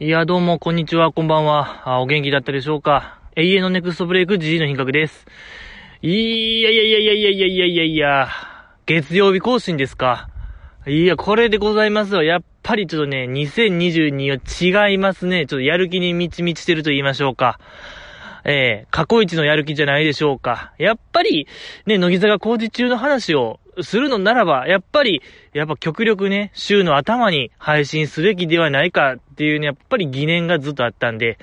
いや、どうも、こんにちは、こんばんは。お元気だったでしょうか。永遠のネクストブレイク、GG の品格です。いや、月曜日更新ですか。いや、これでございますわ。やっぱりちょっとね、2022は違いますね。ちょっとやる気に満ち満ちてると言いましょうか。過去一のやる気じゃないでしょうか。やっぱり、ね、乃木坂工事中の話をするのならば、やっぱ極力ね、週の頭に配信すべきではないかっていうね、やっぱり疑念がずっとあったんで、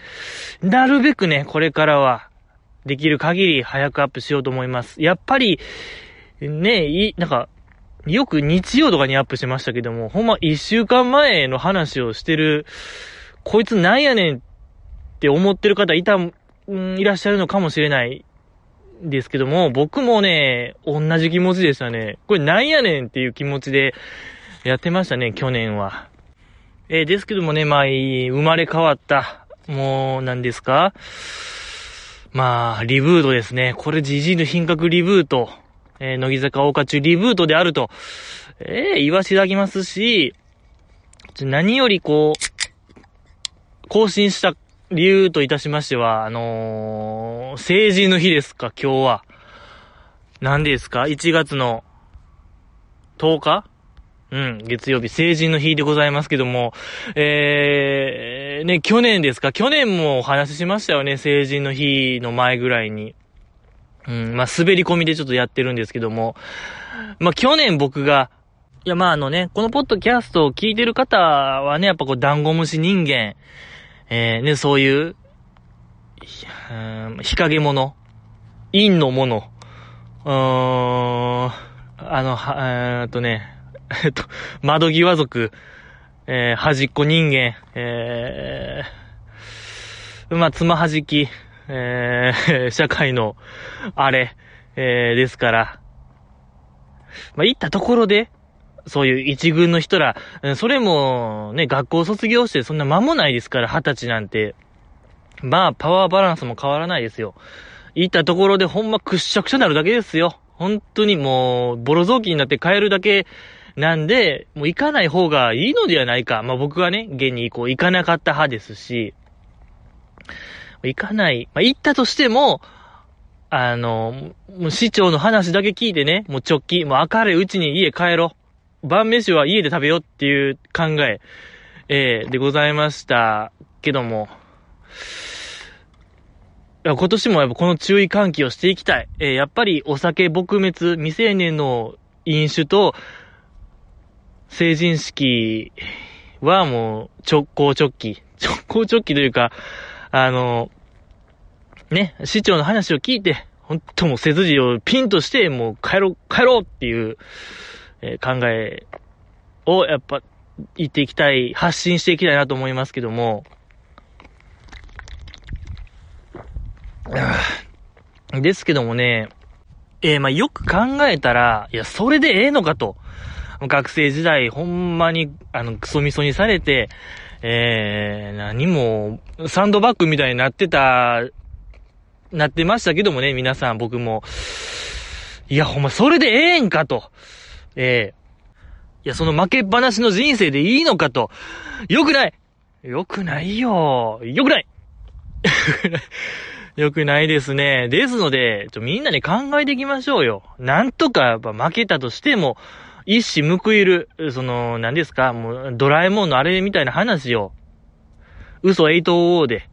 なるべくね、これからは、できる限り早くアップしようと思います。やっぱり、ね、よく日曜とかにアップしてましたけども、ほんま一週間前の話をしてる、こいつなんやねんって思ってる方いらっしゃるのかもしれないですけども、僕もね、同じ気持ちでしたね。これなんやねんっていう気持ちでやってましたね、去年は。ですけどもね、まあ、生まれ変わった、もう、何ですか？まあ、リブートですね。これ、GG の品格リブート。乃木坂大花中リブートであると、言わせていただきますし、何よりこう、更新した理由といたしましては、成人の日ですか、今日は。何ですか ?1 月の10日月曜日、成人の日でございますけども、ね、去年ですか、去年もお話ししましたよね、成人の日の前ぐらいに。まあ、滑り込みでちょっとやってるんですけども、まあ、去年僕が、いや、まあ、このポッドキャストを聞いてる方はね、やっぱこう、ダンゴムシ人間、ね、そういう、日陰者、陰の者、窓際族、端っこ人間、まあ、つまはじき、社会の、あれ、ですから、まあ、行ったところで、そういう一軍の人ら、それもね、学校卒業してそんな間もないですから、20歳なんて。まあ、パワーバランスも変わらないですよ。行ったところでほんまくっしゃくしゃになるだけですよ。本当にもう、ボロ雑巾になって帰るだけなんで、もう行かない方がいいのではないか。まあ僕はね、現にこう行かなかった派ですし、行かない。まあ行ったとしても、もう市長の話だけ聞いてね、もう直帰、もう明るいうちに家帰ろう。晩飯は家で食べようっていう考え、でございましたけども、今年もやっぱこの注意喚起をしていきたい。やっぱりお酒撲滅、未成年の飲酒と成人式はもう直行直帰というか、ね、市長の話を聞いて、本当もう背筋をピンとしてもう帰ろうっていう、考えをやっぱ言っていきたい、発信していきたいなと思いますけども、ですけどもね、まあよく考えたら、いやそれでええのかと、学生時代ほんまにクソみそにされて、何もサンドバッグみたいになってましたけどもね、皆さん僕も、いやほんまそれでええんかと。いや、その負けっぱなしの人生でいいのかと。よくないよ。よくないですね。ですので、みんなで考えていきましょうよ。なんとかやっぱ負けたとしても、一矢報いる、何ですか、もう、ドラえもんのあれみたいな話を。嘘800で。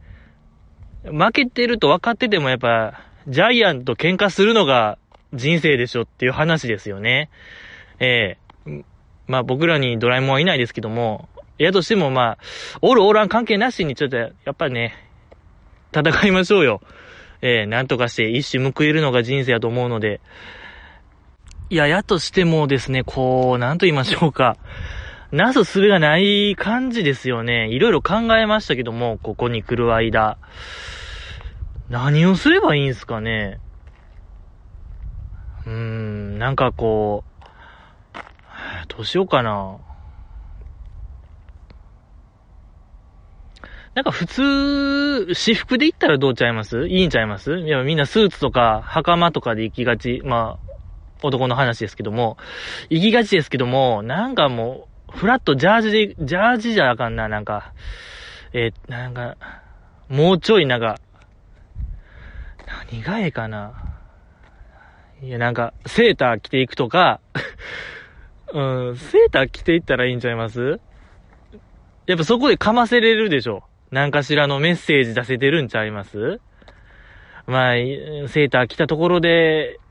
負けてると分かっててもやっぱ、ジャイアンと喧嘩するのが人生でしょっていう話ですよね。まあ僕らにドラえもんはいないですけども、やとしてもまあ、オールオーラン関係なしにちょっとやっぱね、戦いましょうよ。なんとかして一矢報いるのが人生だと思うので。いや、やとしてもですね、こう、なんと言いましょうか。なすすべがない感じですよね。いろいろ考えましたけども、ここに来る間。何をすればいいんすかね。なんかこう、どうしようかな。なんか普通、私服で行ったらどうちゃいます？いいんちゃいます？いや、みんなスーツとか、袴とかで行きがち。まあ、男の話ですけども。行きがちですけども、なんかもう、フラットジャージじゃあかんな、なんか。なんか、もうちょいなんか、何がええかな。いや、なんか、セーター着ていくとか、セーター着ていったらいいんちゃいます？やっぱそこでかませれるでしょ。何かしらのメッセージ出せてるんちゃいます？まあ、セーター着たところで、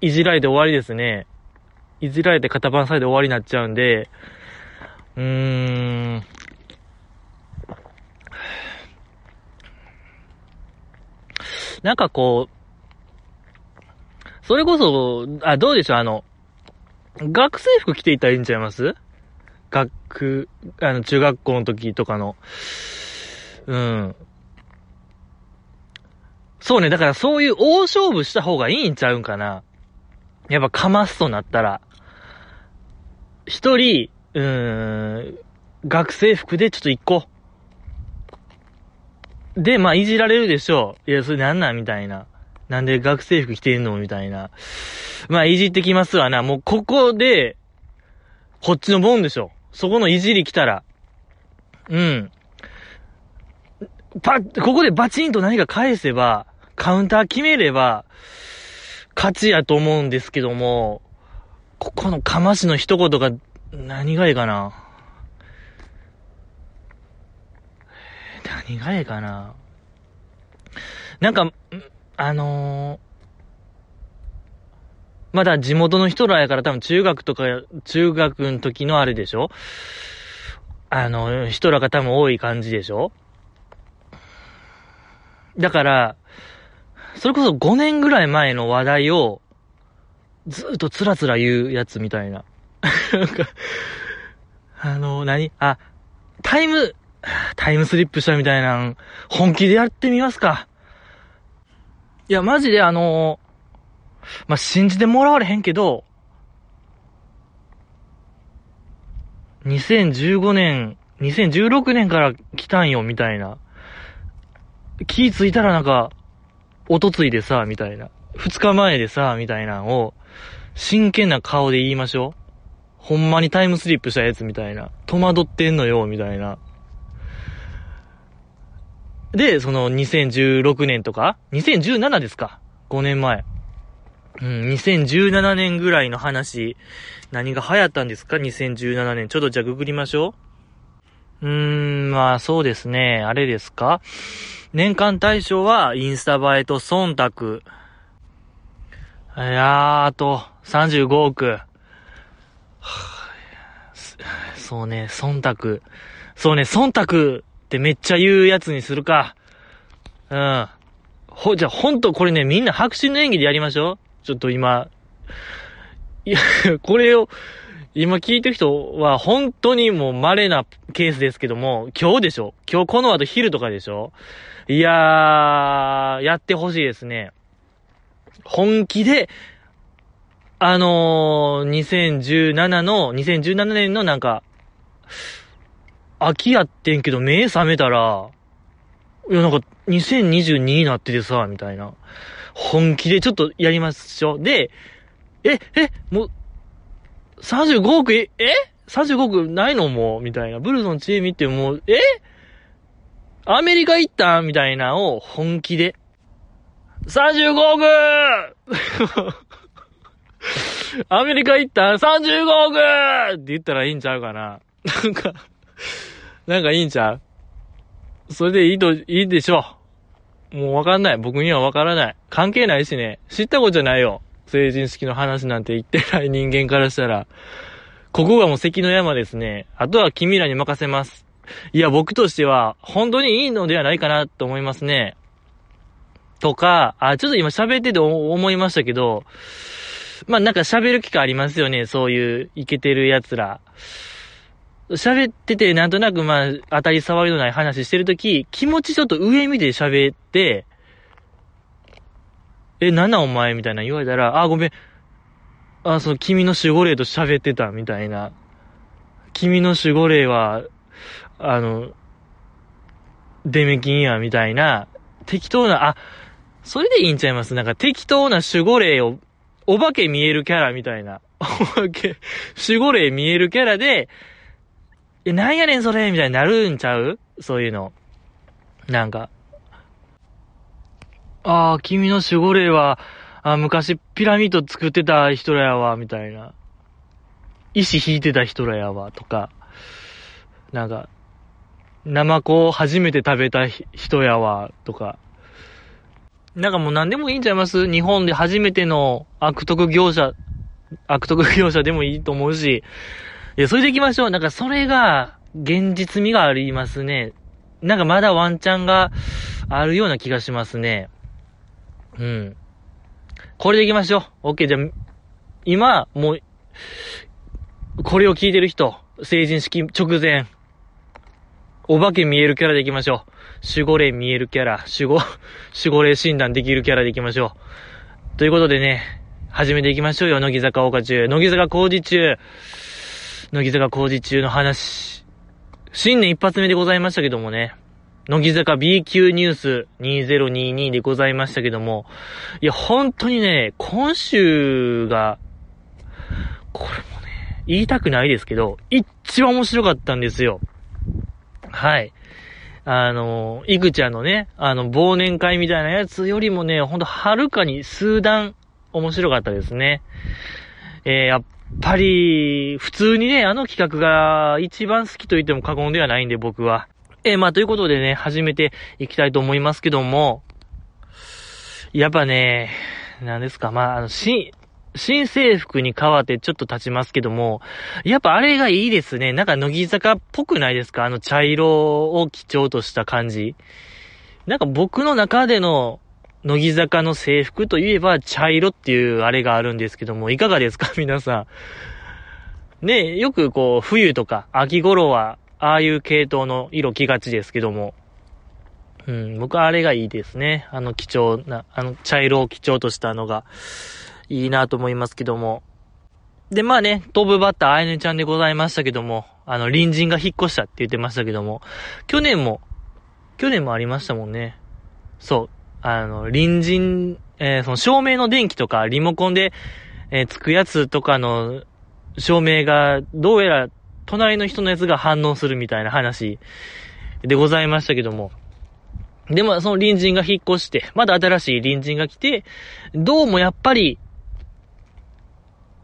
いじられて終わりですね。いじられて片番されて終わりになっちゃうんで、なんかこう、それこそ、どうでしょう、学生服着ていったらいいんちゃいます？中学校の時とかの。そうね、だからそういう大勝負した方がいいんちゃうんかな。やっぱかますとなったら。一人、学生服でちょっと行こう。で、まあ、いじられるでしょう。いや、それなんなんみたいな。なんで学生服着てんのみたいな。まあ、いじってきますわな。もう、ここで、こっちのもんでしょ。そこのいじり来たら。ここでバチンと何か返せば、カウンター決めれば、勝ちやと思うんですけども、ここのかましの一言が、何がいいかな。何がええかな。なんか、まだ地元の人らやから多分中学の時のあれでしょ？人らが多分多い感じでしょ？だから、それこそ5年ぐらい前の話題を、ずっとつらつら言うやつみたいな。なんか、タイムスリップしたみたいなの本気でやってみますか。いや、マジでまあ、信じてもらわれへんけど、2016年から来たんよ、みたいな。気ついたらなんか、おとついでさ、みたいな。2日前でさ、みたいなのを、真剣な顔で言いましょう。ほんまにタイムスリップしたやつみたいな。戸惑ってんのよ、みたいな。で、その2016年とか2017ですか ?5 年前。2017年ぐらいの話、何が流行ったんですか ?2017 年。ちょっとじゃあググりましょう。まあそうですね。あれですか、年間大賞はインスタ映えと忖度。あと35億。そうね、忖度。そうね、忖度。ってめっちゃ言うやつにするか。じゃあほんとこれね、みんな白紙の演技でやりましょう。ちょっと今、いや、これを、今聞いてる人は本当にもう稀なケースですけども、今日でしょ？今日この後昼とかでしょ？いやー、やってほしいですね。本気で、2017年のなんか、秋やってんけど目覚めたら、いやなんか2022になっててさ、みたいな。本気でちょっとやりましょう。で、もう、35億、35億ないのもう、みたいな。ブルゾン知恵見てもう、アメリカ行ったみたいなを本気で。35億アメリカ行った ?35 億って言ったらいいんちゃうかな。なんかいいんちゃう？それでいいでしょう。もうわかんない。僕にはわからない。関係ないしね。知ったことじゃないよ。成人式の話なんて言ってない人間からしたら。ここがもう関の山ですね。あとは君らに任せます。いや、僕としては、本当にいいのではないかなと思いますね。とか、ちょっと今喋ってて思いましたけど、まあ、なんか喋る機会ありますよね。そういう、イケてる奴ら。喋ってて、なんとなくまあ、当たり障りのない話してるとき、気持ちちょっと上見て喋って、なんなんお前みたいな言われたら、ごめん。その君の守護霊と喋ってたみたいな。君の守護霊は、デメキンや、みたいな。適当な、それでいいんちゃいます？なんか適当な守護霊を、お化け見えるキャラみたいな。守護霊見えるキャラで、なんやねんそれみたいになるんちゃう？そういうの。なんか、ああ、君の守護霊は、昔ピラミッド作ってた人らやわ、みたいな。石引いてた人らやわ、とか。なんか、ナマコを初めて食べた人やわ、とか。なんかもう何でもいいんちゃいます？日本で初めての悪徳業者でもいいと思うし。いや、それで行きましょう。なんかそれが、現実味がありますね。なんかまだワンチャンがあるような気がしますね。うん。これで行きましょう。OK。じゃあ、今、もう、これを聞いてる人、成人式直前、お化け見えるキャラで行きましょう。守護霊見えるキャラ、守護霊診断できるキャラで行きましょう。ということでね、始めていきましょうよ。乃木坂工事中の話。新年一発目でございましたけどもね。乃木坂 B 級ニュース2022でございましたけども。いや、本当にね、今週が、これもね、言いたくないですけど、一番面白かったんですよ。はい。いくちゃんのね、忘年会みたいなやつよりもね、ほんとはるかに数段面白かったですね。やっぱり、普通にね、あの企画が一番好きと言っても過言ではないんで、僕は。ということでね、始めていきたいと思いますけども、やっぱね、なんですか、新制服に変わってちょっと経ちますけども、やっぱあれがいいですね。なんか乃木坂っぽくないですか？茶色を基調とした感じ。なんか僕の中での、乃木坂の制服といえば茶色っていうあれがあるんですけども、いかがですか皆さん。ね、よくこう冬とか秋頃はああいう系統の色着がちですけども、僕はあれがいいですね。貴重な茶色を基調としたのがいいなと思いますけども。で、まあね、トップバッターあやねちゃんでございましたけども、隣人が引っ越したって言ってましたけども、去年もありましたもんね。そう。隣人、その照明の電気とかリモコンで、つくやつとかの照明がどうやら隣の人のやつが反応するみたいな話でございましたけども。でもその隣人が引っ越して、まだ新しい隣人が来て、どうもやっぱり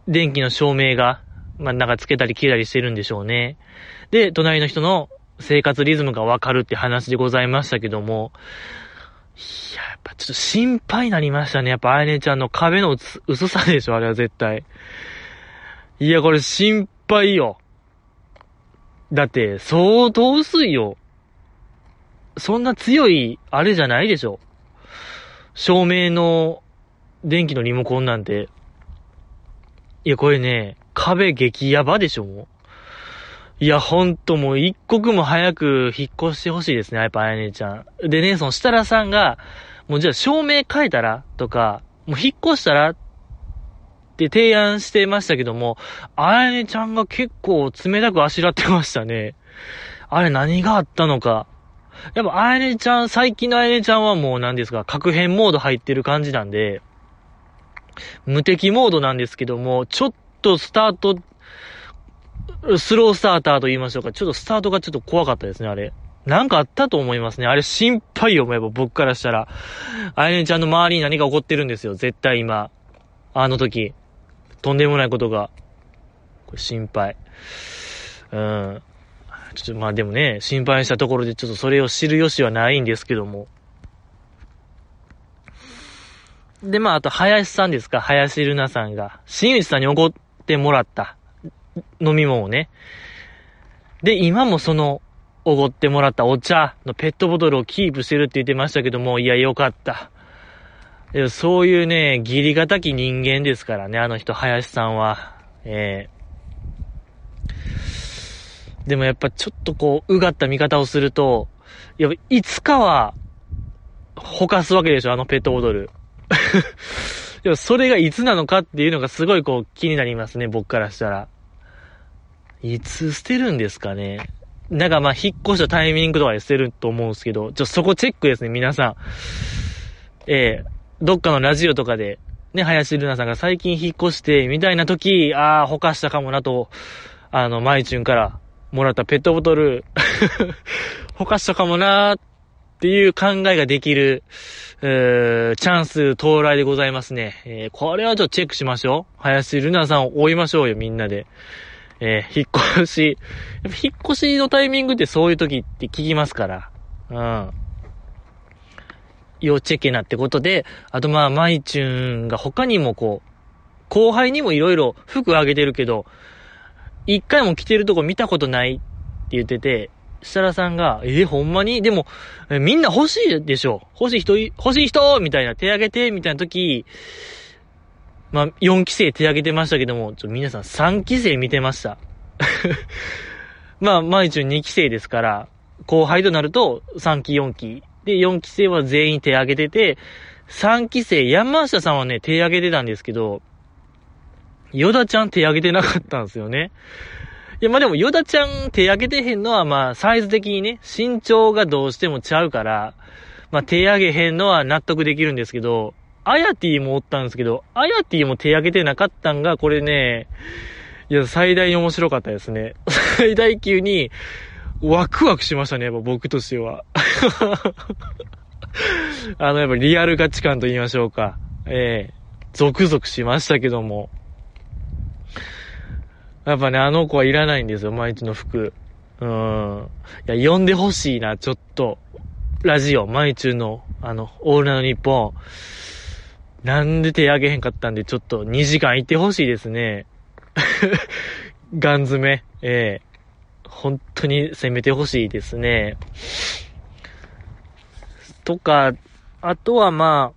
電気の照明が、なんかつけたり消えたりしてるんでしょうね。で、隣の人の生活リズムがわかるって話でございましたけども、いや、やっぱちょっと心配になりましたね。やっぱあやねちゃんの壁の薄さでしょ、あれは絶対。いや、これ心配よ。だって、相当薄いよ。そんな強い、あれじゃないでしょ。照明の電気のリモコンなんて。いや、これね、壁激ヤバでしょ、もいや、ほんともう一刻も早く引っ越してほしいですね、やっぱあやねちゃん。でね、その設楽さんが、もうじゃあ照明変えたらとか、もう引っ越したらって提案してましたけども、あやねちゃんが結構冷たくあしらってましたね。あれ何があったのか。やっぱあやねちゃん、最近のあやねちゃんはもう何ですか、確変モード入ってる感じなんで、無敵モードなんですけども、ちょっとスロースターターと言いましょうか。ちょっとスタートがちょっと怖かったですね、あれ。なんかあったと思いますね。あれ心配よ、やっぱ僕からしたら。あやねちゃんの周りに何か起こってるんですよ、絶対今。あの時。とんでもないことが。これ心配。ちょっとまあでもね、心配したところでちょっとそれを知る由はないんですけども。で、まああと、林さんですか、林瑠奈さんが。新内さんに怒ってもらった。飲み物をね。で、今もその、おごってもらったお茶のペットボトルをキープしてるって言ってましたけども、いや、よかった。そういうね、義理堅き人間ですからね、あの人、林さんは。でもやっぱちょっとこう、うがった見方をすると、やっぱいつかは、ほかすわけでしょ、あのペットボトル。でもそれがいつなのかっていうのがすごいこう、気になりますね、僕からしたら。いつ捨てるんですかね。なんかまあ引っ越したタイミングとかで捨てると思うんですけど、そこチェックですね、皆さん。どっかのラジオとかで、ね、林瑠奈さんが最近引っ越して、みたいな時、あー、ほかしたかもなと、マイチュンからもらったペットボトル、ほかしたかもなーっっていう考えができる、チャンス到来でございますね。これはちょっとチェックしましょう。林瑠奈さんを追いましょうよ、みんなで。引っ越し。やっぱ引っ越しのタイミングってそういう時って聞きますから。うん。要チェケなってことで、あとまあ、マイチューンが他にもこう、後輩にもいろいろ服あげてるけど、一回も着てるとこ見たことないって言ってて、設楽さんが、ほんまにでも、みんな欲しいでしょ。欲しい人みたいな、手あげてみたいな時、まあ、4期生手あげてましたけども、皆さん3期生見てました。まあ、毎週2期生ですから、後輩となると3期4期。で、4期生は全員手あげてて、3期生、山下さんはね、手あげてたんですけど、ヨダちゃん手あげてなかったんですよね。いや、まあでも、ヨダちゃん手上げてへんのは、まあ、サイズ的にね、身長がどうしてもちゃうから、まあ、手上げへんのは納得できるんですけど、アヤティもおったんですけど、アヤティも手上げてなかったんが、これね、いや、最大に面白かったですね。最大級に、ワクワクしましたね、やっぱ僕としては。やっぱリアル価値観と言いましょうか。ゾクゾクしましたけども。やっぱね、あの子はいらないんですよ、毎日の服。いや、呼んでほしいな、ちょっと。ラジオ、毎日の、オールナイトニッポン。なんで手あげへんかったんで、ちょっと2時間行ってほしいですね。ガン詰め。本当に攻めてほしいですね。とか、あとはま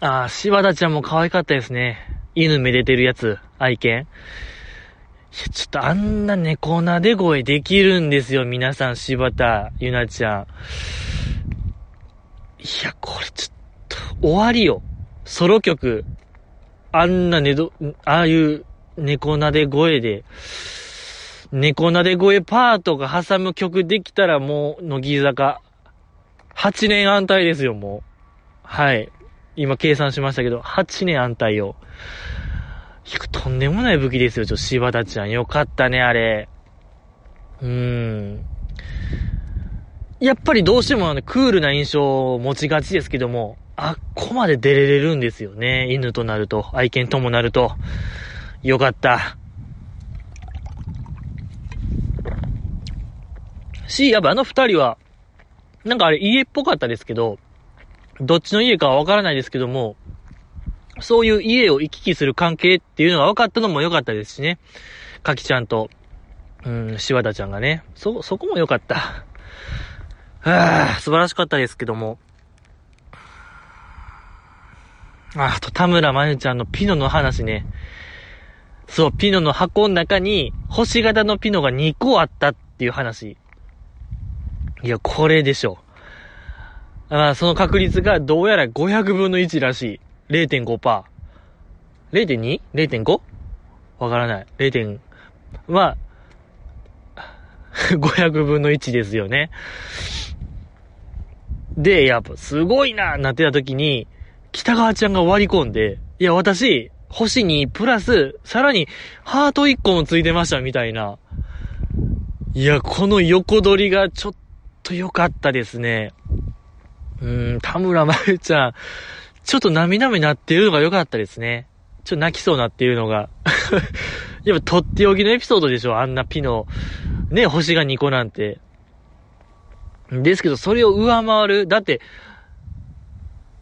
あ、柴田ちゃんも可愛かったですね。犬めでてるやつ、愛犬。ちょっとあんな猫撫で声できるんですよ、皆さん、柴田、ゆなちゃん。いや、これちょっと、終わりよ。ソロ曲。ああいう猫撫で声で、猫撫で声パートが挟む曲できたらもう、乃木坂。8年安泰ですよ、もう。はい。今計算しましたけど、8年安泰を。とんでもない武器ですよ、柴田ちゃん。よかったね、あれ。やっぱりどうしてもクールな印象を持ちがちですけども、あっこまで出れれるんですよね。犬となると、愛犬ともなると。よかった。やっぱあの二人は、なんかあれ家っぽかったですけど、どっちの家かはわからないですけども、そういう家を行き来する関係っていうのが分かったのも良かったですしね。かきちゃんと、柴田ちゃんがね。そこも良かった。素晴らしかったですけども。あと、田村まゆちゃんのピノの話ね。そう、ピノの箱の中に、星型のピノが2個あったっていう話。いや、これでしょ。その確率がどうやら500分の1らしい。0.5%。0.2? 0.5? わからない。まあ、500分の1ですよね。で、やっぱすごいななってた時に、北川ちゃんが割り込んで、いや私、星にプラス、さらにハート1個もついてましたみたいな。いや、この横取りがちょっと良かったですね。田村まゆちゃん。ちょっと涙目になっているのが良かったですね。ちょっと泣きそうなっていうのが。やっぱとっておきのエピソードでしょ。あんなピノ。ね、星が2個なんて。ですけど、それを上回る。だって、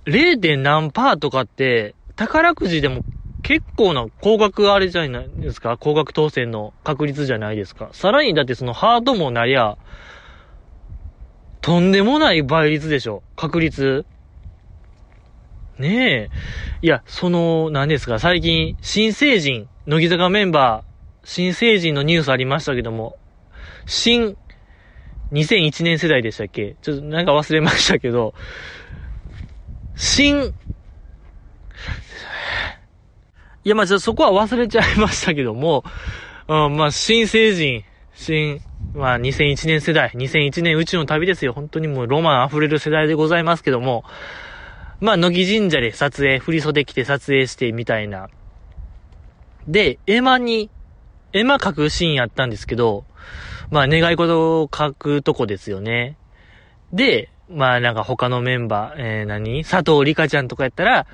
0. 何パーとかって、宝くじでも結構な高額あれじゃないですか。高額当選の確率じゃないですか。さらにだってそのハートもなりゃ、とんでもない倍率でしょ。確率。ねえ。いや、何ですか、最近、乃木坂メンバー、新成人のニュースありましたけども、2001年世代でしたっけ？ちょっとなんか忘れましたけど、いや、まあ、ちょっとそこは忘れちゃいましたけども、まあ、2001年世代、2001年宇宙の旅ですよ。本当にもうロマン溢れる世代でございますけども、まあ、乃木神社で撮影、振袖着て撮影してみたいな。で、絵馬書くシーンやったんですけど、まあ、願い事を書くとこですよね。で、まあなんか他のメンバー、佐藤理香ちゃんとかやったら、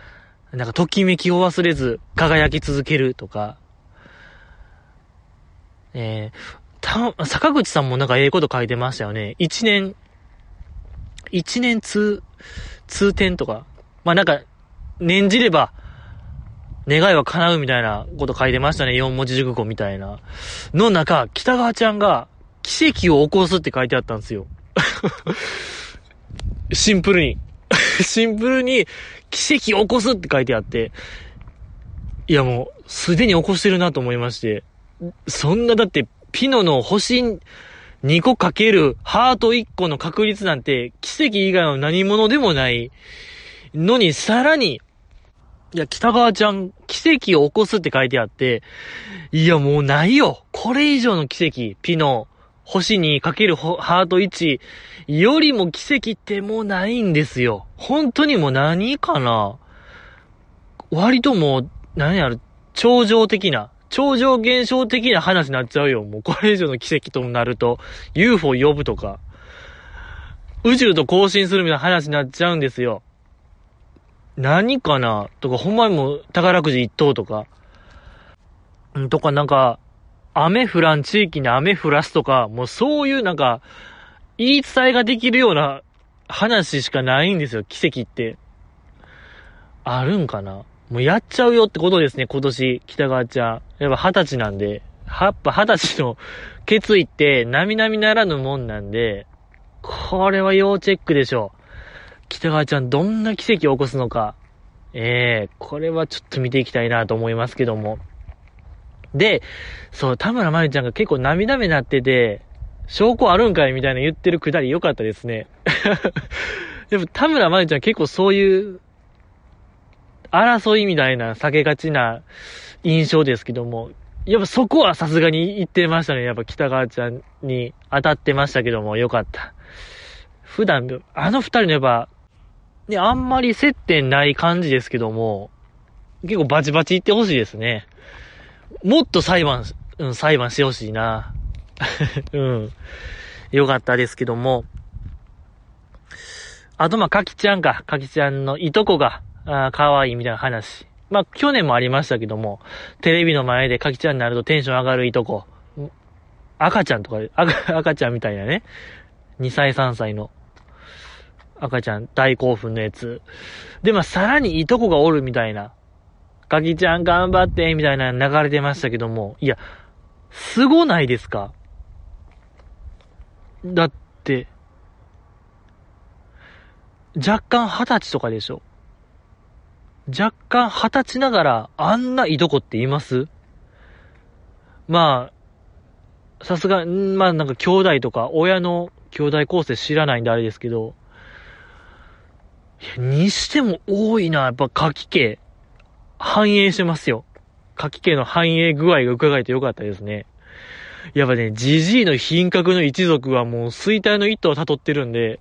なんかときめきを忘れず輝き続けるとか、坂口さんもなんかこと書いてましたよね。一年通天とか、まあなんか念じれば願いは叶うみたいなこと書いてましたね。四文字熟語みたいなの中、北川ちゃんが奇跡を起こすって書いてあったんですよ。シンプルに奇跡を起こすって書いてあって、いやもうすでに起こしてるなと思いまして、そんなだってピノの星2個かけるハート1個の確率なんて奇跡以外の何者でもないのに、さらに、いや北川ちゃん奇跡を起こすって書いてあって、いやもうないよ。これ以上の奇跡、ピノ星にかけるハート1よりも奇跡ってもうないんですよ。本当にもう何かな、割ともう何やる超常現象的な話になっちゃうよ。もうこれ以上の奇跡となると UFO 呼ぶとか宇宙と交信するみたいな話になっちゃうんですよ。何かなとか、ほんまにもう宝くじ一等とかとか、なんか雨降らん地域に雨降らすとか、もうそういうなんか言い伝えができるような話しかないんですよ。奇跡ってあるんかな。もうやっちゃうよってことですね。今年北川ちゃんやっぱ20歳なんで、やっぱ20歳の決意って並々ならぬもんなんで、これは要チェックでしょう。北川ちゃんどんな奇跡を起こすのか、これはちょっと見ていきたいなと思いますけども。で、そう、田村まゆちゃんが結構涙目になってて、証拠あるんかいみたいな言ってるくだり良かったですね。でも田村まゆちゃん結構そういう争いみたいな避けがちな印象ですけども、やっぱそこはさすがに言ってましたね。やっぱ北川ちゃんに当たってましたけども、良かった。普段、あの二人のやっぱ、ね、あんまり接点ない感じですけども、結構バチバチ言ってほしいですね。もっと裁判してほしいな。うん。よかったですけども。あと、まあ、かきちゃんのいとこが、可愛いみたいな話。まあ、去年もありましたけども、テレビの前でかきちゃんになるとテンション上がるいとこ。赤ちゃんとか、赤ちゃんみたいなね。2歳、3歳の赤ちゃん、大興奮のやつ。で、まあ、さらにいとこがおるみたいな。かきちゃん頑張ってみたいな流れてましたけども、いやすごないですか。だって若干20歳とかでしょ。若干20歳ながらあんないとこっています？まあさすが、まあなんか兄弟とか親の兄弟構成知らないんであれですけど、いやにしても多いな。やっぱかき系反映してますよ。かき系の反映具合が伺えてよかったですね。やっぱね、ジジイの品格の一族はもう衰退の一途をたどってるんで、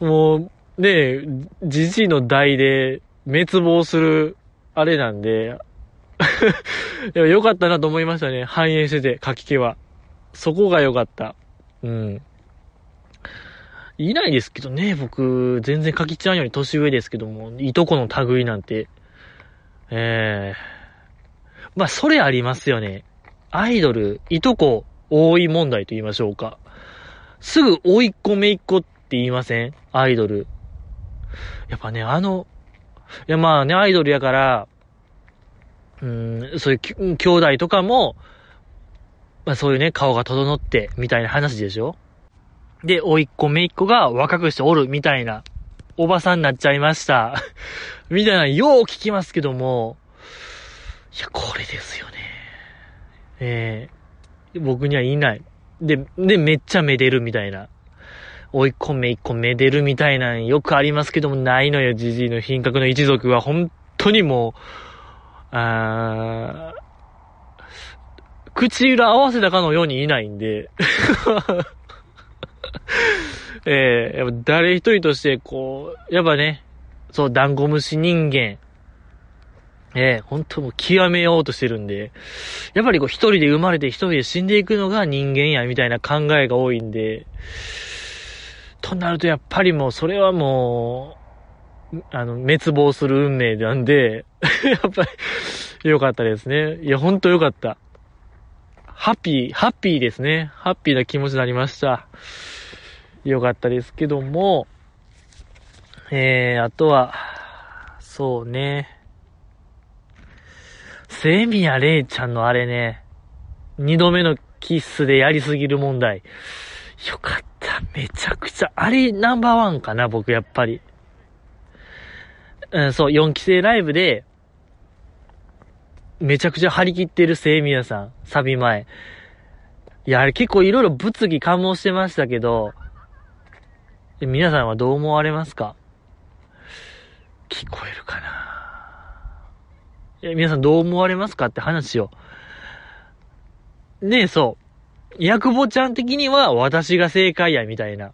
もうね、ジジイの代で滅亡するあれなんで、よかったなと思いましたね。反映してて、かき系は。そこがよかった。うん。いないですけどね、僕全然かきちゃんより年上ですけども、いとこの類なんて、まあそれありますよね。アイドルいとこ多い問題と言いましょうか。すぐ甥っ子姪っ子って言いません？アイドル。やっぱね、いやまあね、アイドルやから、そういう兄弟とかも、まあそういうね、顔が整ってみたいな話でしょ。で、甥っ子姪っ子が若くしておるみたいな、おばさんになっちゃいましたみたいな、よう聞きますけども、いやこれですよね。僕にはいない。でめっちゃめでるみたいな、甥っ子姪っ子めでるみたいな、よくありますけども、ないのよ。ジジイの品格の一族は本当にもう口裏合わせたかのようにいないんで。やっぱ誰一人としてこう、やっぱね、そう、ダンゴムシ人間、本当もう極めようとしてるんで、やっぱりこう一人で生まれて一人で死んでいくのが人間やみたいな考えが多いんで、となるとやっぱりもうそれはもう、滅亡する運命なんで、やっぱり良かったですね。いや本当良かった。ハッピーですね。ハッピーな気持ちになりました。良かったですけども、あとは、そうね。セミヤレイちゃんのあれね、2度目のキスでやりすぎる問題。よかった。めちゃくちゃ。あれナンバーワンかな、僕やっぱり。そう、4期生ライブで、めちゃくちゃ張り切ってるセミヤさん、サビ前。いや、あれ結構いろいろ物議かもしてましたけど、皆さんはどう思われますか？聞こえるかな？皆さんどう思われますかって話を。ねえ、そう。ヤクボちゃん的には私が正解や、みたいな。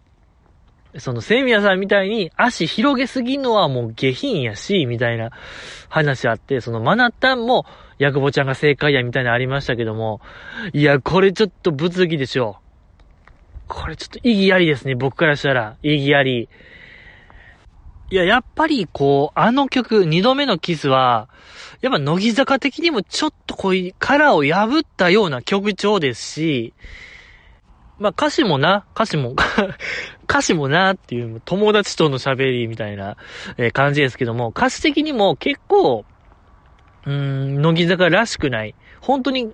その、セミヤさんみたいに足広げすぎんのはもう下品やし、みたいな話あって、そのマナタンもヤクボちゃんが正解や、みたいなありましたけども、いや、これちょっと物議でしょう。これちょっと意義ありですね、僕からしたら。意義あり。いや、やっぱりこう、あの曲、2度目のキスは、やっぱ乃木坂的にもちょっとこう、殻を破ったような曲調ですし、まあ歌詞もなっていう、友達との喋りみたいな感じですけども、歌詞的にも結構、乃木坂らしくない。本当に、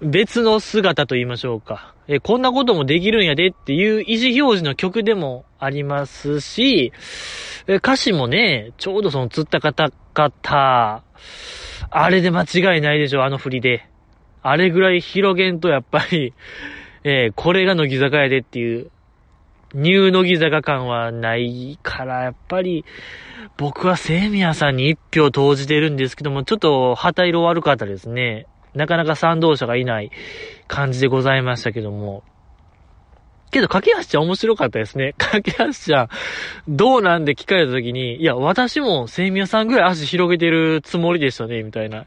別の姿と言いましょうか。こんなこともできるんやでっていう意思表示の曲でもありますし、歌詞もね、ちょうどその釣った方、あれで間違いないでしょ、あの振りで。あれぐらい広げんとやっぱり、これが乃木坂やでっていう、ニュー乃木坂感はないから、やっぱり、僕はセミヤさんに一票投じてるんですけども、ちょっと旗色悪かったですね。なかなか賛同者がいない感じでございましたけども。けど、かけはしちゃん面白かったですね。かけはしちゃん、どうなんで聞かれたときに、いや、私もセミヤさんぐらい足広げてるつもりでしたね、みたいな。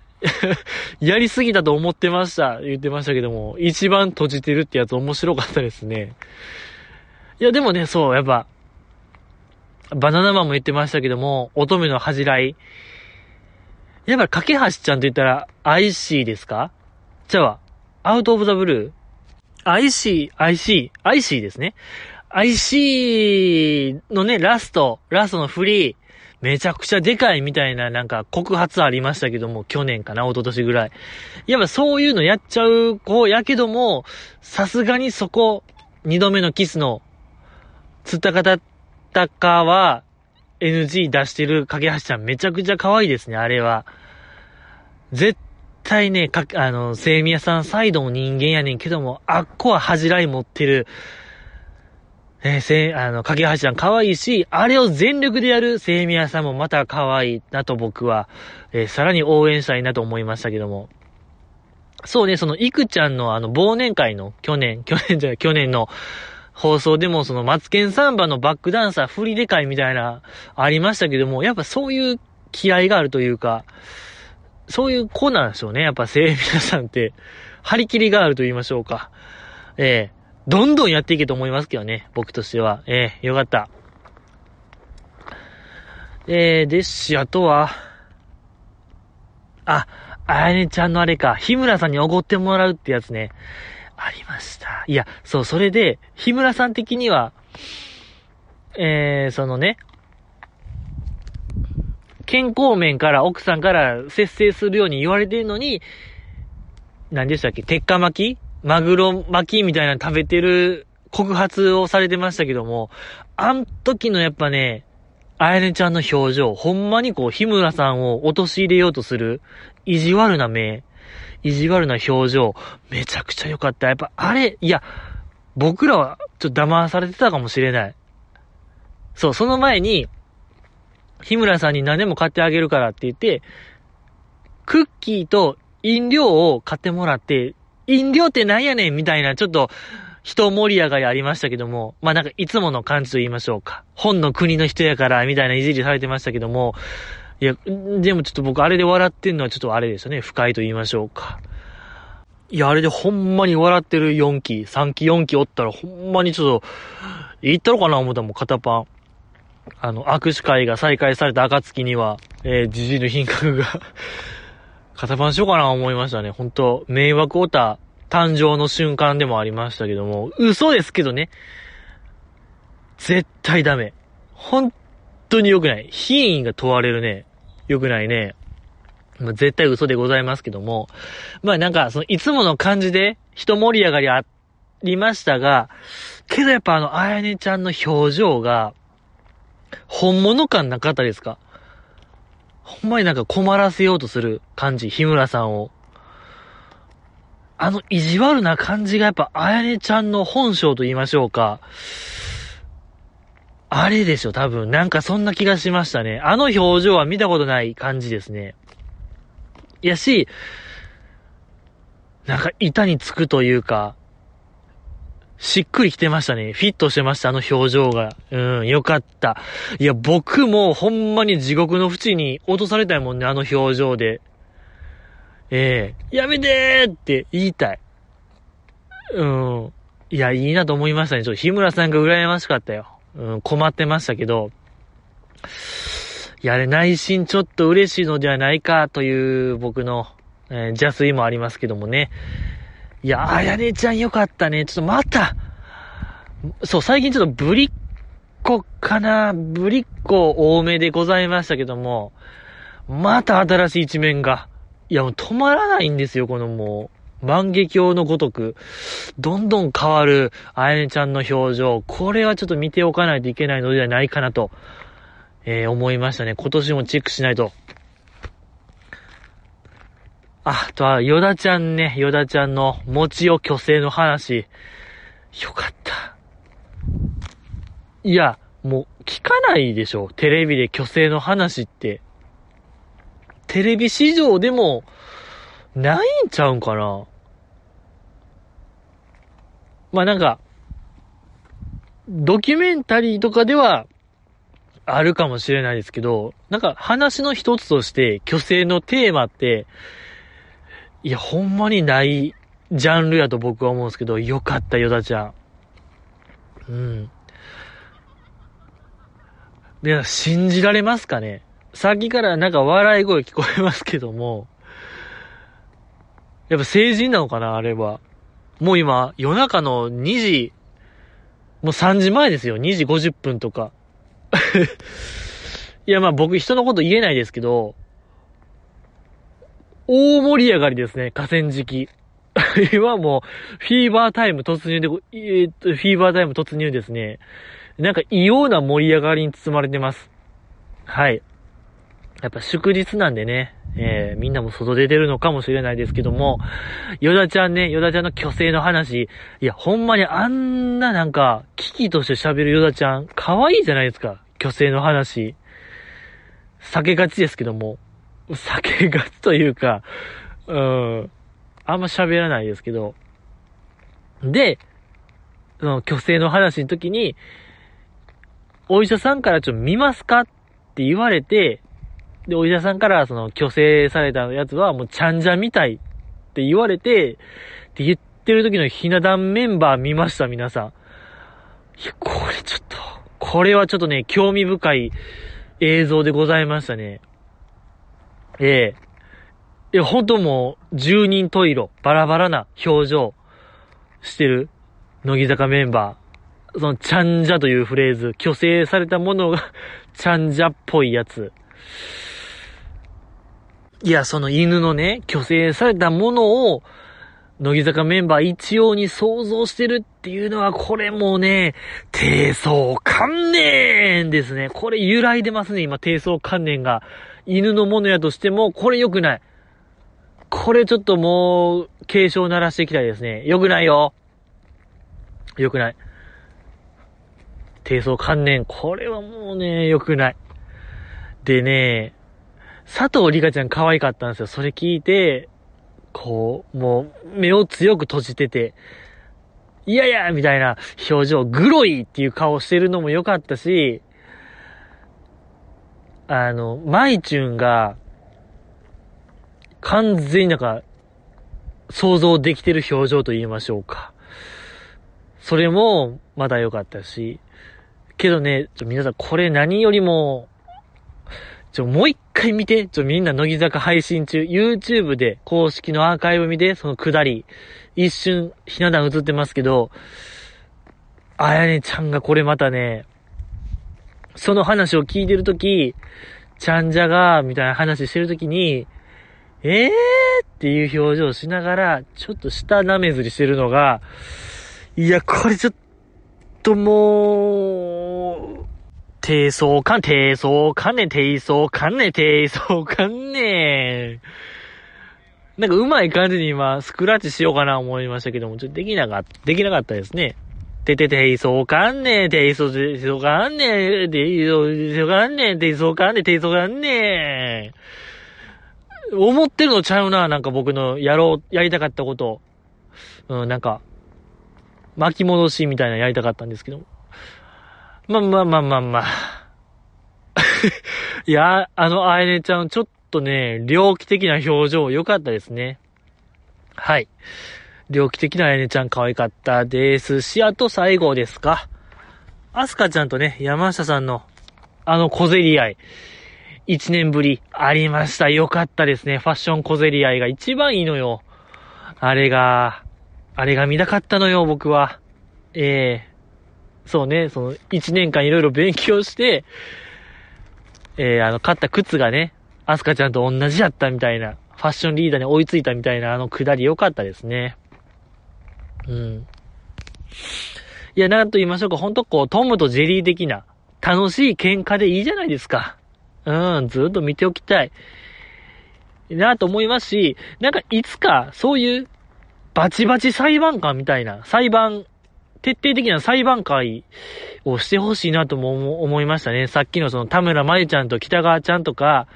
やりすぎだと思ってました、言ってましたけども、一番閉じてるってやつ面白かったですね。いや、でもね、そう、やっぱ、バナナマンも言ってましたけども、乙女の恥じらい。やっぱり、かけはしちゃんと言ったら、IC ですか？じゃあ、アウトオブザブルー。IC ですね。IC のね、ラストのフリー、めちゃくちゃでかいみたいな、なんか告発ありましたけども、去年かな、一昨年ぐらい。やっぱそういうのやっちゃう子やけども、さすがにそこ、二度目のキスの、つったかたったかは、NG 出してるかけはしちゃんめちゃくちゃ可愛いですね、あれは。絶対ね、セミヤさんサイドの人間やねんけども、あっこは恥じらい持ってる。かけはしちゃん可愛いし、あれを全力でやるセミヤさんもまた可愛いなと僕は、さらに応援したいなと思いましたけども。そうね、そのいくちゃんの忘年会の去年の、放送でもそのマツケンサンバのバックダンサー振りでかいみたいなありましたけども、やっぱそういう気合があるというか、そういう子なんでしょうね。やっぱセミヤさんって張り切りがあると言いましょうか。どんどんやっていけと思いますけどね、僕としては。よかった。ですし、あとは、あやねちゃんのあれか、日村さんにおごってもらうってやつね。ありました。いや、そう、それで、日村さん的には、そのね、健康面から奥さんから節制するように言われてるのに、何でしたっけ、鉄火巻き？マグロ巻きみたいなの食べてる告発をされてましたけども、あん時のやっぱね、あやねちゃんの表情、ほんまにこう、日村さんを陥れようとする、意地悪な表情、めちゃくちゃ良かった。やっぱあれ、いや、僕らはちょっと騙されてたかもしれない。そう、その前に、日村さんに何でも買ってあげるからって言って、クッキーと飲料を買ってもらって、飲料ってなんやねんみたいな、ちょっと、人盛り上がりありましたけども、まあなんかいつもの感じと言いましょうか。本の国の人やから、みたいないじりされてましたけども、いいや、でもちょっと僕あれで笑ってんのはちょっとあれですよね。不快と言いましょうか。いや、あれでほんまに笑ってる4期、3期4期おったらほんまにちょっと、言ったのかな思ったもん、肩パン。握手会が再開された暁には、じじいの品格が、肩パンしようかな思いましたね。本当迷惑オタ誕生の瞬間でもありましたけども、嘘ですけどね。絶対ダメ。本当に良くない。品位が問われるね。良くないね。まあ、絶対嘘でございますけども。まあなんか、いつもの感じで、人盛り上がりありましたが、けどやっぱあやねちゃんの表情が、本物感なかったですか？ほんまになんか困らせようとする感じ、日村さんを。意地悪な感じがやっぱ、あやねちゃんの本性と言いましょうか。あれでしょ、多分。なんかそんな気がしましたね。表情は見たことない感じですね。いやし、なんか板につくというか、しっくりきてましたね。フィットしてました、表情が。うん、よかった。いや、僕もほんまに地獄の淵に落とされたいもんね、表情で。やめてーって言いたい。うん。いや、いいなと思いましたね。ちょっと日村さんが羨ましかったよ。うん、困ってましたけど。いや、あれ、内心ちょっと嬉しいのではないかという僕の、邪推もありますけどもね。いや、あやねちゃんよかったね。ちょっとまた、そう、最近ちょっとぶりっ子かな。ぶりっ子多めでございましたけども、また新しい一面が。いや、もう止まらないんですよ、このもう、万華鏡のごとく、どんどん変わる、あやねちゃんの表情、これはちょっと見ておかないといけないのではないかなと、思いましたね。今年もチェックしないと。あとは、ヨダちゃんね、ヨダちゃんの、餅を虚勢の話、よかった。いや、もう、聞かないでしょ、テレビで虚勢の話って。テレビ市場でも、ないんちゃうんかな。まあなんか、ドキュメンタリーとかでは、あるかもしれないですけど、なんか話の一つとして、虚勢のテーマって、いや、ほんまにないジャンルやと僕は思うんですけど、よかった、ヨダちゃん。うん。いや、信じられますかね。さっきからなんか笑い声聞こえますけども、やっぱ成人なのかな、あれは。もう今、夜中の2時、もう3時前ですよ、2時50分とか。いや、まあ僕人のこと言えないですけど、大盛り上がりですね、河川敷。今もう、フィーバータイム突入ですね。なんか異様な盛り上がりに包まれてます。はい。やっぱ祝日なんでね、みんなも外出てるのかもしれないですけども、ヨダちゃんね、ヨダちゃんの虚勢の話、いや、ほんまにあんななんか、キキとして喋るヨダちゃん、可愛いじゃないですか、虚勢の話。避けがちですけども、避けがちというか、あんま喋らないですけど。で、その虚勢の話の時に、お医者さんからちょっと見ますかって言われて、で、お医者さんから、虚勢されたやつは、もう、ちゃんじゃみたいって言われて、って言ってる時のひな壇メンバー見ました、皆さん。いや、これはちょっとね、興味深い映像でございましたね。いや、ほんともう、十人十色、バラバラな表情してる、乃木坂メンバー。ちゃんじゃというフレーズ、虚勢されたものが、ちゃんじゃっぽいやつ。いや、その犬のね、虚勢されたものを、乃木坂メンバー一様に想像してるっていうのは、これもね、低層観念ですね。これ揺らいでますね、今、低層観念が。犬のものやとしても、これ良くない。これちょっともう、警鐘を鳴らしていきたいですね。良くないよ。良くない。低層観念、これはもうね、良くない。でね、佐藤里香ちゃん可愛かったんですよ。それ聞いて、こう、もう、目を強く閉じてて、いやいやみたいな表情、グロいっていう顔してるのも良かったし、マイチューンが、完全になんか、想像できてる表情と言いましょうか。それも、まだ良かったし。けどね、皆さんこれ何よりも、もう一回見て、みんな乃木坂配信中、YouTube で公式のアーカイブ見て、その下り、一瞬、ひな壇映ってますけど、あやねちゃんがこれまたね、その話を聞いてるとき、ちゃんじゃが、みたいな話してるときに、っていう表情をしながら、ちょっと舌なめずりしてるのが、いや、これちょっともう、低層観念。なんかうまい感じに今、スクラッチしようかな思いましたけども、ちょっとできなかったですね。低層観念。思ってるのちゃうな、なんか僕のやりたかったこと。なんか、巻き戻しみたいなのやりたかったんですけど。まあ。いや、あやねちゃん、ちょっとね、猟奇的な表情、良かったですね。はい。猟奇的なあやねちゃん、可愛かったですし、あと最後ですか。アスカちゃんとね、山下さんの、小競り合い。一年ぶりありました。よかったですね。ファッション小競り合いが一番いいのよ。あれが見たかったのよ、僕は。そうね、その一年間いろいろ勉強して、買った靴がね、アスカちゃんと同じだったみたいな、ファッションリーダーに追いついたみたいな下りよかったですね。うん。いや、なんと言いましょうか、ほんとこう、トムとジェリー的な、楽しい喧嘩でいいじゃないですか。ずっと見ておきたいなと思いますし、なんかいつかそういうバチバチ裁判官みたいな徹底的な裁判会をしてほしいなとも思いましたね。さっきのその田村真由ちゃんと北川ちゃんとか、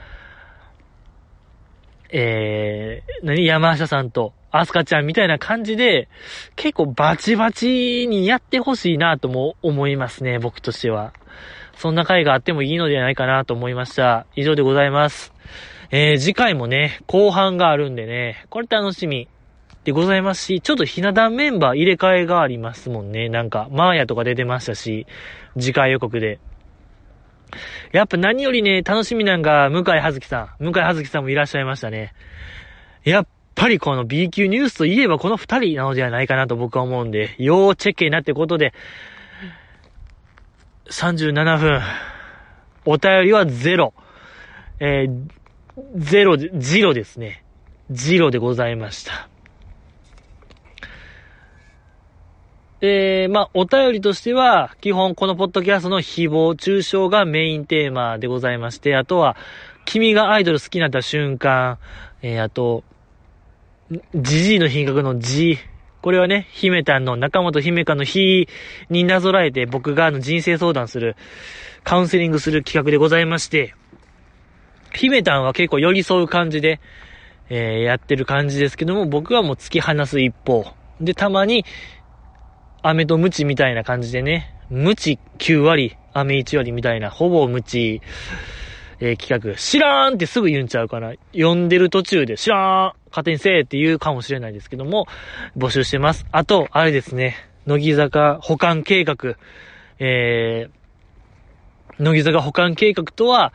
山下さんとアスカちゃんみたいな感じで、結構バチバチにやってほしいなとも思いますね、僕としては。そんな回があってもいいのではないかなと思いました。以上でございます。次回もね、後半があるんでね、これ楽しみでございますし、ちょっとひな壇メンバー入れ替えがありますもんね。なんか、マーヤとか出てましたし、次回予告で。やっぱ何よりね、楽しみなんが、向井葉月さんもいらっしゃいましたね。やっぱりこの B 級ニュースといえばこの二人なのではないかなと僕は思うんで、要チェックになってことで、37分、お便りはゼロ、ジロですね。ジロでございました。お便りとしては、基本このポッドキャストの誹謗中傷がメインテーマでございまして、あとは、君がアイドル好きになった瞬間、あと、ジジイの品格のジ。これはね、姫たんの中本姫かの日になぞらえて僕が人生相談する、カウンセリングする企画でございまして、姫たんは結構寄り添う感じで、やってる感じですけども、僕はもう突き放す一方。で、たまに、飴とムチみたいな感じでね、ムチ9割、飴1割みたいな、ほぼムチ、企画。知らーんってすぐ言うんちゃうかな。読んでる途中で知らーん勝手にせーって言うかもしれないですけども、募集してます。あと、あれですね。乃木坂補完計画とは、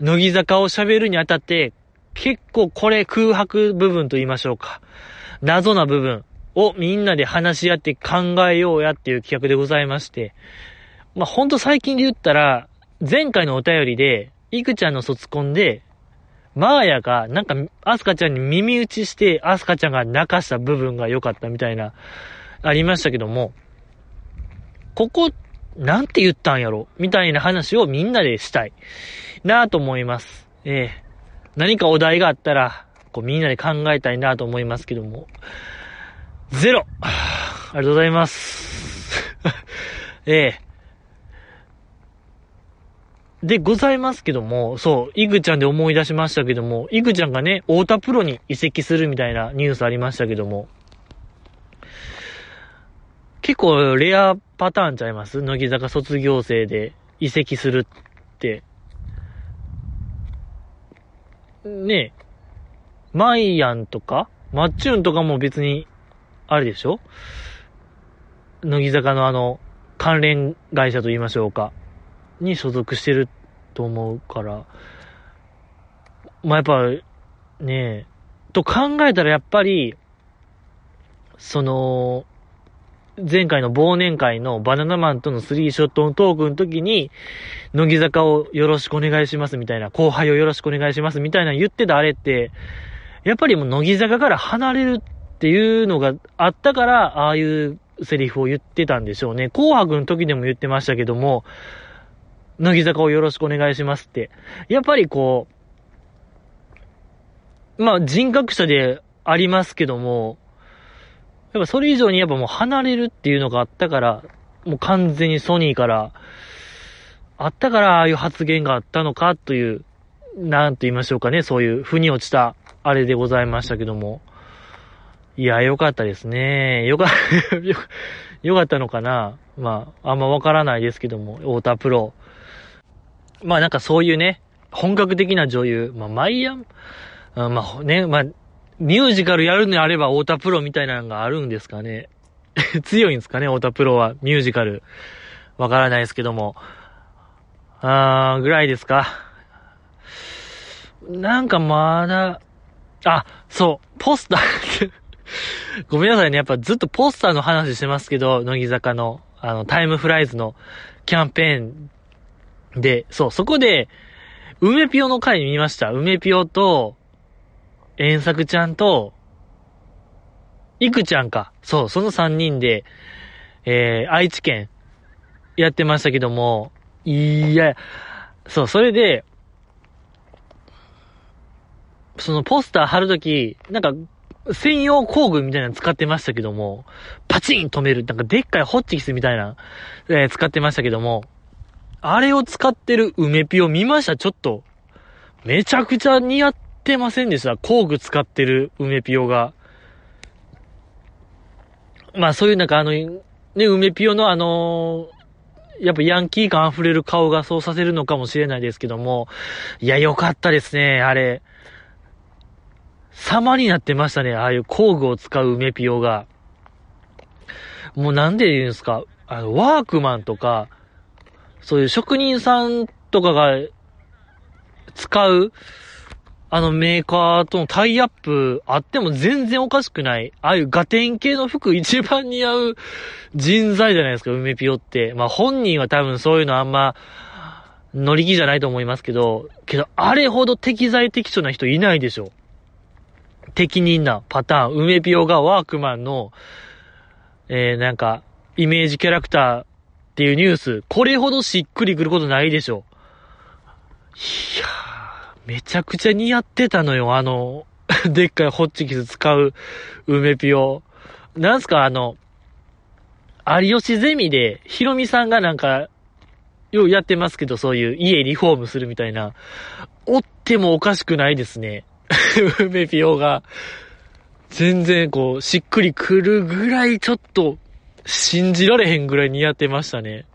乃木坂を喋るにあたって、結構これ空白部分と言いましょうか。謎な部分をみんなで話し合って考えようやっていう企画でございまして、ほんと最近で言ったら、前回のお便りで、いくちゃんの卒コンで、マーヤがなんかアスカちゃんに耳打ちして、アスカちゃんが泣かした部分が良かったみたいな、ありましたけども、ここ、なんて言ったんやろみたいな話をみんなでしたいなぁと思います。何かお題があったら、こうみんなで考えたいなぁと思いますけども、ゼロありがとうございます。でございますけども、そう、イグちゃんで思い出しましたけども、イグちゃんがね、太田プロに移籍するみたいなニュースありましたけども、結構レアパターンちゃいます？乃木坂卒業生で移籍するって。ね、マイヤンとか、マッチューンとかも別に、あれでしょ？乃木坂の関連会社と言いましょうか。に所属してると思うから。まあ、やっぱ、ねえ、と考えたらやっぱり、前回の忘年会のバナナマンとのスリーショットのトークの時に、乃木坂をよろしくお願いしますみたいな、後輩をよろしくお願いしますみたいな言ってたあれって、やっぱりもう乃木坂から離れるっていうのがあったから、ああいうセリフを言ってたんでしょうね。紅白の時でも言ってましたけども、乃木坂をよろしくお願いしますって。やっぱりこう、まあ人格者でありますけども、やっぱそれ以上にやっぱもう離れるっていうのがあったから、もう完全にソニーから、あったからああいう発言があったのかという、なんと言いましょうかね、そういう腑に落ちたあれでございましたけども。いや、良かったですね。良かったのかな。まあ、あんまわからないですけども、太田プロ。まあなんかそういうね、本格的な女優、まあマイヤン、まあね、まあ、ミュージカルやるのであれば太田プロみたいなのがあるんですかね。強いんですかね、太田プロは。ミュージカル。わからないですけども。ぐらいですか。なんかまだ、あ、そう、ポスター。ごめんなさいね、やっぱずっとポスターの話してますけど、乃木坂の、タイムフライズのキャンペーンで、そう、そこで、梅ピオの回見ました。梅ピオと、遠作ちゃんと、いくちゃんか。そう、その3人で、愛知県、やってましたけども、いや、そう、それで、そのポスター貼るとき、なんか、専用工具みたいなの使ってましたけども、パチン止める、なんかでっかいホッチキスみたいな、使ってましたけども、あれを使ってる梅ピを見ました、ちょっと。めちゃくちゃ似合って、てませんでした。工具使ってる梅ピオが。まあそういうなんかね、梅ピオのやっぱヤンキー感溢れる顔がそうさせるのかもしれないですけども、いや良かったですね、あれ。様になってましたね、ああいう工具を使う梅ピオが。もうなんで言うんですか、ワークマンとか、そういう職人さんとかが使う、メーカーとのタイアップあっても全然おかしくない。ああいうガテン系の服一番似合う人材じゃないですか、梅ピオって。まあ本人は多分そういうのあんま乗り気じゃないと思いますけどあれほど適材適所な人いないでしょ。適任なパターン。梅ピオがワークマンの、なんか、イメージキャラクターっていうニュース、これほどしっくりくることないでしょ。いやー。めちゃくちゃ似合ってたのよ、でっかいホッチキス使う梅ピオ。なんすか、有吉ゼミで、ひろみさんがなんか、ようやってますけど、そういう家リフォームするみたいな、おってもおかしくないですね。梅ピオが、全然こう、しっくりくるぐらい、ちょっと、信じられへんぐらい似合ってましたね。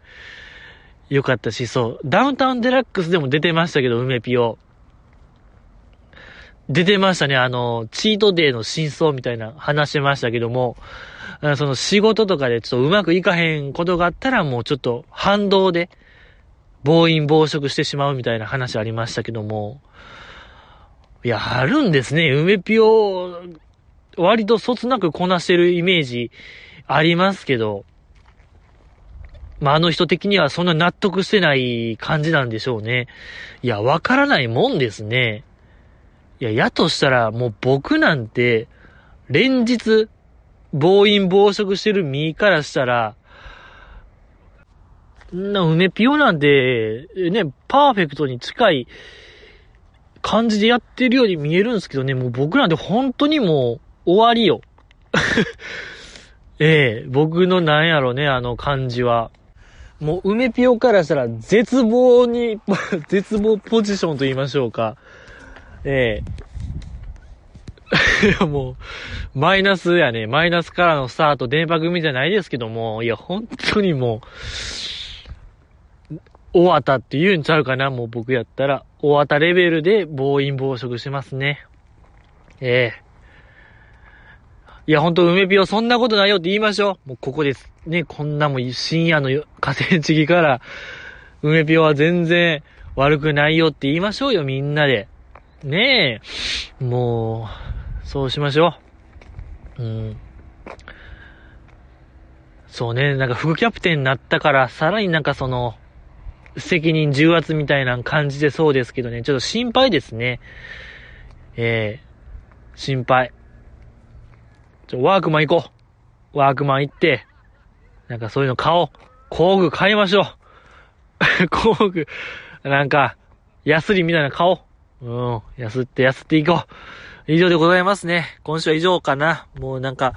よかったし、そう、ダウンタウンデラックスでも出てましたけど、梅ピオ。出てましたね。チートデイの真相みたいな話してましたけども、その仕事とかでちょっとうまくいかへんことがあったらもうちょっと反動で暴飲暴食してしまうみたいな話ありましたけども。いや、あるんですね。梅ピオ、割とそつなくこなしてるイメージありますけど、まあ、人的にはそんな納得してない感じなんでしょうね。いや、わからないもんですね。いや、やとしたら、もう僕なんて、連日、暴飲暴食してる身からしたら、梅ピオなんて、ね、パーフェクトに近い感じでやってるように見えるんですけどね、もう僕なんて本当にもう、終わりよ。僕のなんやろね、感じは。もう梅ピオからしたら、絶望ポジションと言いましょうか。もう、マイナスやね。マイナスからのスタート、電波組じゃないですけども、いや、本当にもう、大当たって言うんちゃうかな、もう僕やったら。大当たレベルで暴飲暴食しますね。いや、ほんと、梅ぴよ、そんなことないよって言いましょう。もうここです。ね、こんなもう深夜の河川敷から、梅ぴよは全然悪くないよって言いましょうよ、みんなで。ねえ。もう、そうしましょう。そうね、なんか副キャプテンになったから、さらになんかその、責任重圧みたいな感じでそうですけどね、ちょっと心配ですね。心配。ワークマン行こう。ワークマン行って、なんかそういうの買おう。工具買いましょう。工具、なんか、ヤスリみたいなの買おう。ヤスっていこう。以上でございますね。今週は以上かな。もうなんか、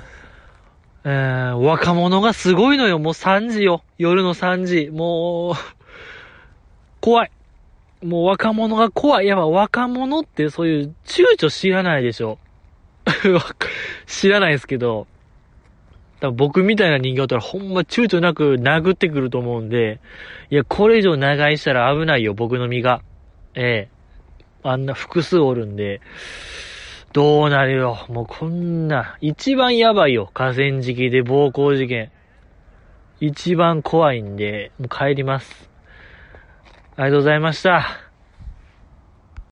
若者がすごいのよ。もう3時よ。夜の3時。もう、怖い。もう若者が怖い。やっぱ若者ってそういう躊躇知らないでしょ。知らないですけど、多分僕みたいな人形だったらほんま躊躇なく殴ってくると思うんで、いや、これ以上長居したら危ないよ、僕の身が。あんな複数おるんで、どうなるよ。もうこんな、一番やばいよ、河川敷で暴行事件。一番怖いんで、もう帰ります。ありがとうございました。